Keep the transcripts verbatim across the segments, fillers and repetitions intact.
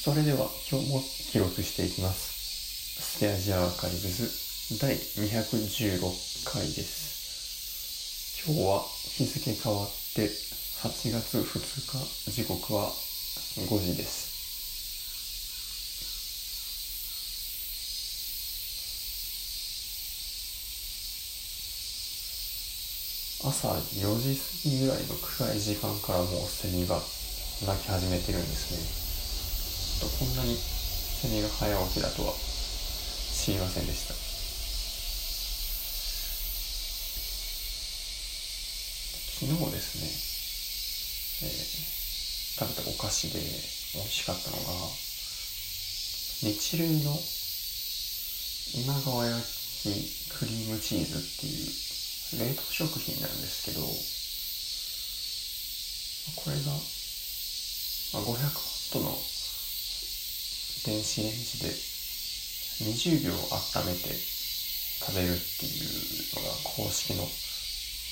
それでは今日も記録していきます。スペアジアアーカイブズだいにひゃくじゅうろっかいです。今日は日付変わってはちがつふつか、時刻はごじです。朝よじ過ぎぐらいの暗い時間からもうセミが鳴き始めてるんですね。こんなにセミが早起きだとは知りませんでした。昨日ですね、えー、食べたお菓子で美味しかったのが日流の今川焼きクリームチーズっていう冷凍食品なんですけど、これがごひゃくワットの電子レンジでにじゅうびょう温めて食べるっていうのが公式の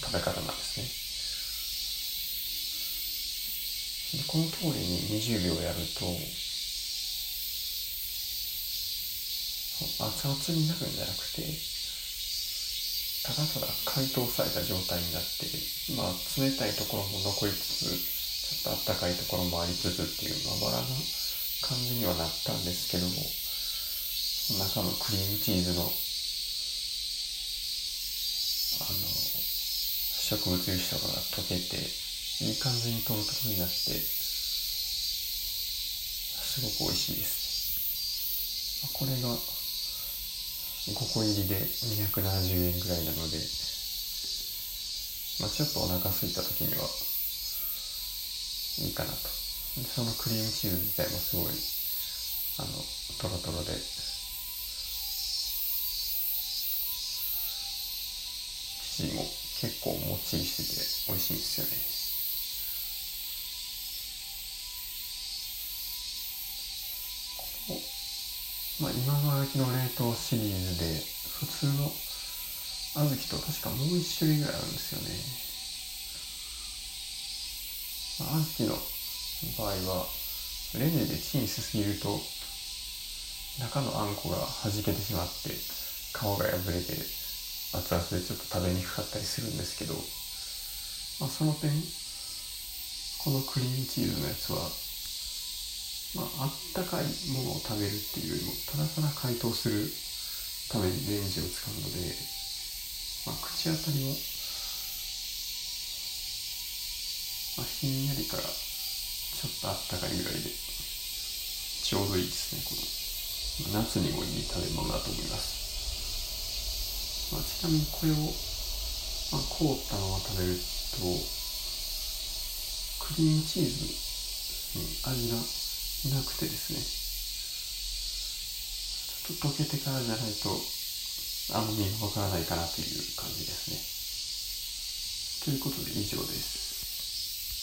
食べ方なんですね。でこの通りににじゅうびょうやると熱々になるんじゃなくて、ただただ解凍された状態になって、まあ冷たいところも残りつつ、ちょっと温かいところもありつつっていうまばらな感じにはなったんですけども、中のクリームチーズのあの植物油脂とかが溶けていい感じにトロトロになって、すごく美味しいです。これがごこいりでにひゃくななじゅうえんぐらいなので、まあ、ちょっとお腹空いた時にはいいかなと。そのクリームチーズ自体もすごいあのトロトロで、生地も結構もっちりしてて美味しいんですよね。まあ、今川焼きの冷凍シリーズで普通の小豆と確かもう一種類ぐらいあるんですよね。まあ、小豆の場合はレンジでチンしすぎると中のあんこが弾けてしまって皮が破れて熱々でちょっと食べにくかったりするんですけど、まあ、その点このクリームチーズのやつはまあ、あったかいものを食べるっていうよりもただただ解凍するためにレンジを使うので、まあ、口当たりも、まあ、ひんやりからちょっとあったかいぐらいでちょうどいいですね。この、まあ、夏にもいい食べ物だと思います。まあ、ちなみにこれを、まあ、凍ったまま食べるとクリームチーズに味がなくてですね、ちょっと溶けてからじゃないとあんまりわからないかなという感じですね。ということで以上です。